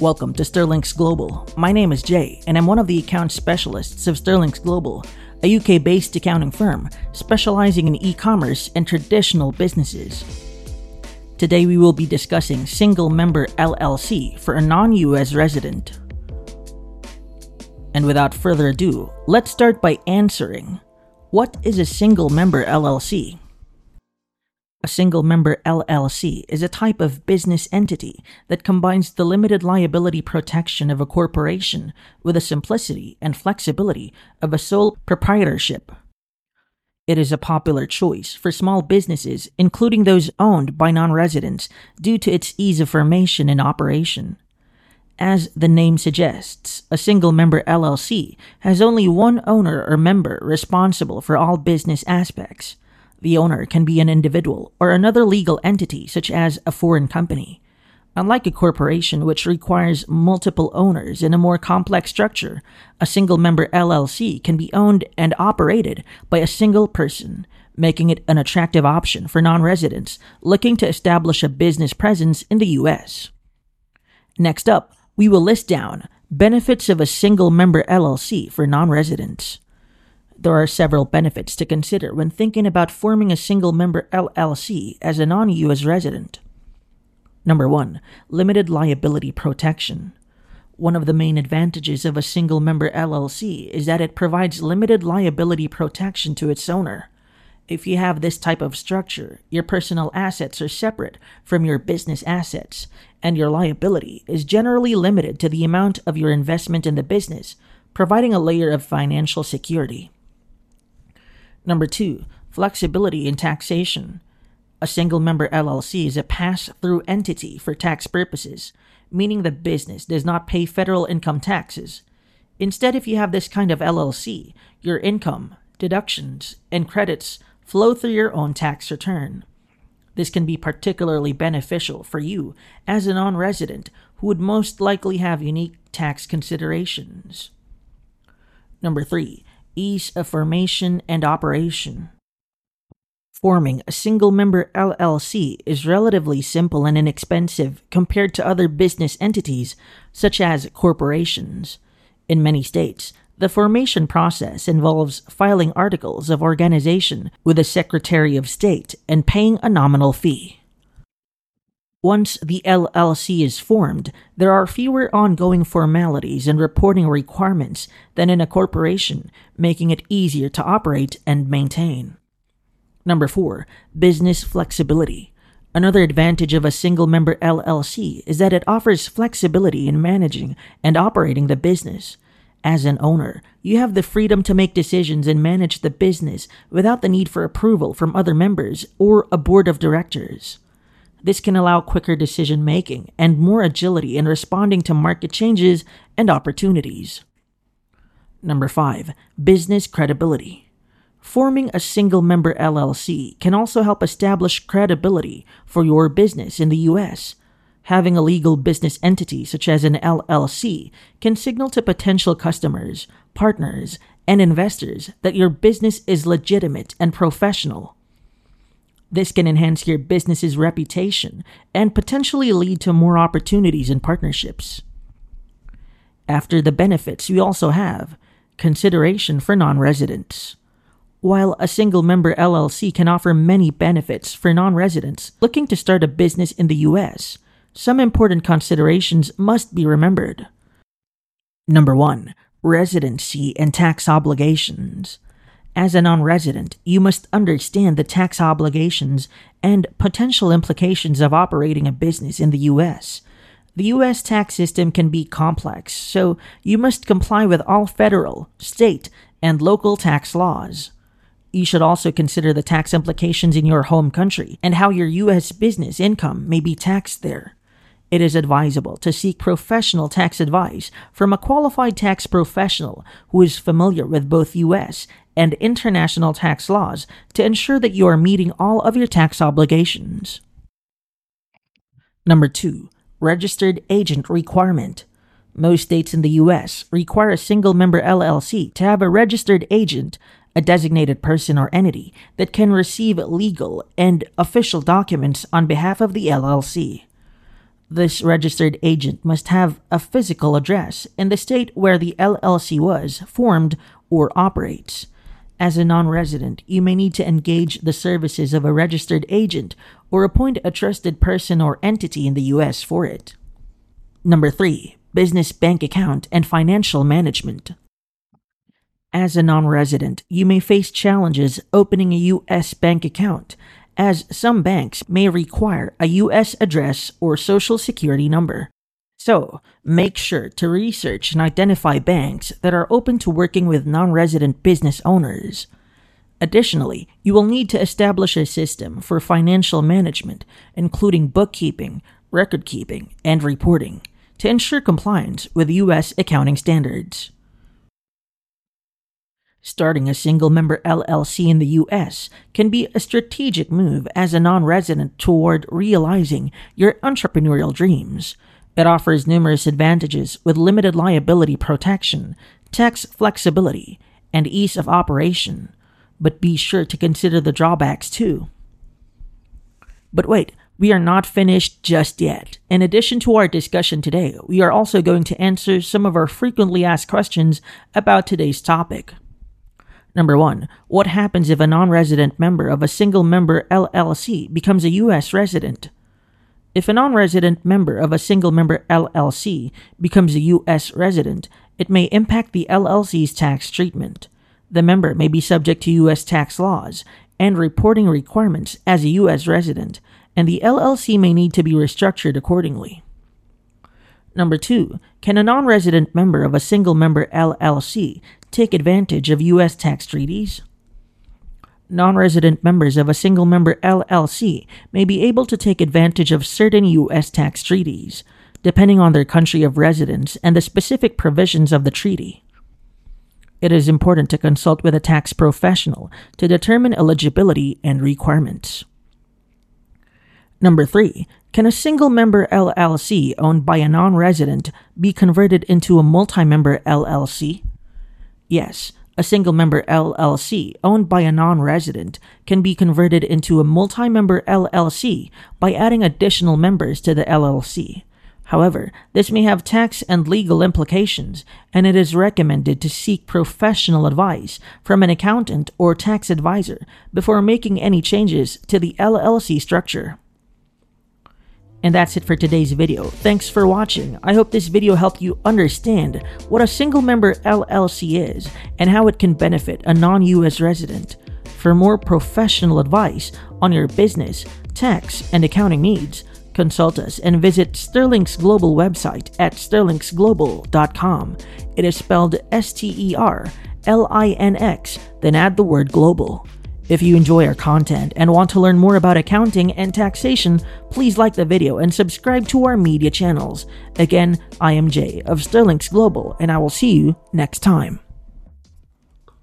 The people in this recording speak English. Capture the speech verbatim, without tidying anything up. Welcome to Sterlinx Global. My name is Jay, and I'm one of the account specialists of Sterlinx Global, a U K-based accounting firm specializing in e-commerce and traditional businesses. Today we will be discussing single member L L C for a non-U S resident. And without further ado, let's start by answering, what is a single member L L C? A single member L L C is a type of business entity that combines the limited liability protection of a corporation with the simplicity and flexibility of a sole proprietorship. It is a popular choice for small businesses, including those owned by non-residents, due to its ease of formation and operation. As the name suggests, a single member L L C has only one owner or member responsible for all business aspects. The owner can be an individual or another legal entity such as a foreign company. Unlike a corporation which requires multiple owners in a more complex structure, a single member L L C can be owned and operated by a single person, making it an attractive option for non-residents looking to establish a business presence in the U S. Next up, we will list down benefits of a single member L L C for non-residents. There are several benefits to consider when thinking about forming a single-member L L C as a non-U S resident. Number one, limited liability protection. One of the main advantages of a single-member L L C is that it provides limited liability protection to its owner. If you have this type of structure, your personal assets are separate from your business assets, and your liability is generally limited to the amount of your investment in the business, providing a layer of financial security. Number two, flexibility in taxation. A single member L L C is a pass-through entity for tax purposes, meaning the business does not pay federal income taxes. Instead, if you have this kind of L L C, your income, deductions, and credits flow through your own tax return. This can be particularly beneficial for you as a non-resident who would most likely have unique tax considerations. Number three, ease of formation and operation. Forming a single-member L L C is relatively simple and inexpensive compared to other business entities such as corporations. In many states, the formation process involves filing articles of organization with the Secretary of State and paying a nominal fee. Once the L L C is formed, there are fewer ongoing formalities and reporting requirements than in a corporation, making it easier to operate and maintain. Number four, business flexibility. Another advantage of a single-member L L C is that it offers flexibility in managing and operating the business. As an owner, you have the freedom to make decisions and manage the business without the need for approval from other members or a board of directors. This can allow quicker decision-making and more agility in responding to market changes and opportunities. Number five, business credibility. Forming a single-member L L C can also help establish credibility for your business in the U S. Having a legal business entity such as an L L C can signal to potential customers, partners, and investors that your business is legitimate and professional. This can enhance your business's reputation and potentially lead to more opportunities and partnerships. After the benefits, we also have consideration for non-residents. While a single-member L L C can offer many benefits for non-residents looking to start a business in the U S, some important considerations must be remembered. Number one, residency and tax obligations. As a non-resident, you must understand the tax obligations and potential implications of operating a business in the U S. The U S tax system can be complex, so you must comply with all federal, state, and local tax laws. You should also consider the tax implications in your home country and how your U S business income may be taxed there. It is advisable to seek professional tax advice from a qualified tax professional who is familiar with both U S and international tax laws to ensure that you are meeting all of your tax obligations. Number two, registered agent requirement. Most states in the U S require a single-member L L C to have a registered agent, a designated person or entity that can receive legal and official documents on behalf of the L L C. This registered agent must have a physical address in the state where the L L C was formed or operates. As a non-resident, you may need to engage the services of a registered agent or appoint a trusted person or entity in the U S for it. Number three, business bank account and financial management. As a non-resident, you may face challenges opening a U S bank account, as some banks may require a U S address or social security number. So, make sure to research and identify banks that are open to working with non-resident business owners. Additionally, you will need to establish a system for financial management, including bookkeeping, record keeping, and reporting, to ensure compliance with U S accounting standards. Starting a single-member L L C in the U S can be a strategic move as a non-resident toward realizing your entrepreneurial dreams. It offers numerous advantages with limited liability protection, tax flexibility, and ease of operation. But be sure to consider the drawbacks too. But wait, we are not finished just yet. In addition to our discussion today, we are also going to answer some of our frequently asked questions about today's topic. Number one, what happens if a non-resident member of a single-member L L C becomes a U S resident? If a non-resident member of a single-member L L C becomes a U S resident, it may impact the L L C's tax treatment. The member may be subject to U S tax laws and reporting requirements as a U S resident, and the L L C may need to be restructured accordingly. Number two, can a non-resident member of a single-member L L C take advantage of U S tax treaties? Non-resident members of a single-member L L C may be able to take advantage of certain U S tax treaties, depending on their country of residence and the specific provisions of the treaty. It is important to consult with a tax professional to determine eligibility and requirements. Number three, can a single-member L L C owned by a non-resident be converted into a multi-member L L C? Yes, a single-member L L C owned by a non-resident can be converted into a multi-member L L C by adding additional members to the L L C. However, this may have tax and legal implications, and it is recommended to seek professional advice from an accountant or tax advisor before making any changes to the L L C structure. And that's it for today's video. Thanks for watching. I hope this video helped you understand what a single-member L L C is and how it can benefit a non-U S resident. For more professional advice on your business, tax, and accounting needs, consult us and visit Sterlinx Global website at sterlinx global dot com. It is spelled S T E R L I N X, then add the word global. If you enjoy our content and want to learn more about accounting and taxation, please like the video and subscribe to our media channels. Again, I am Jay of Sterlinx Global, and I will see you next time.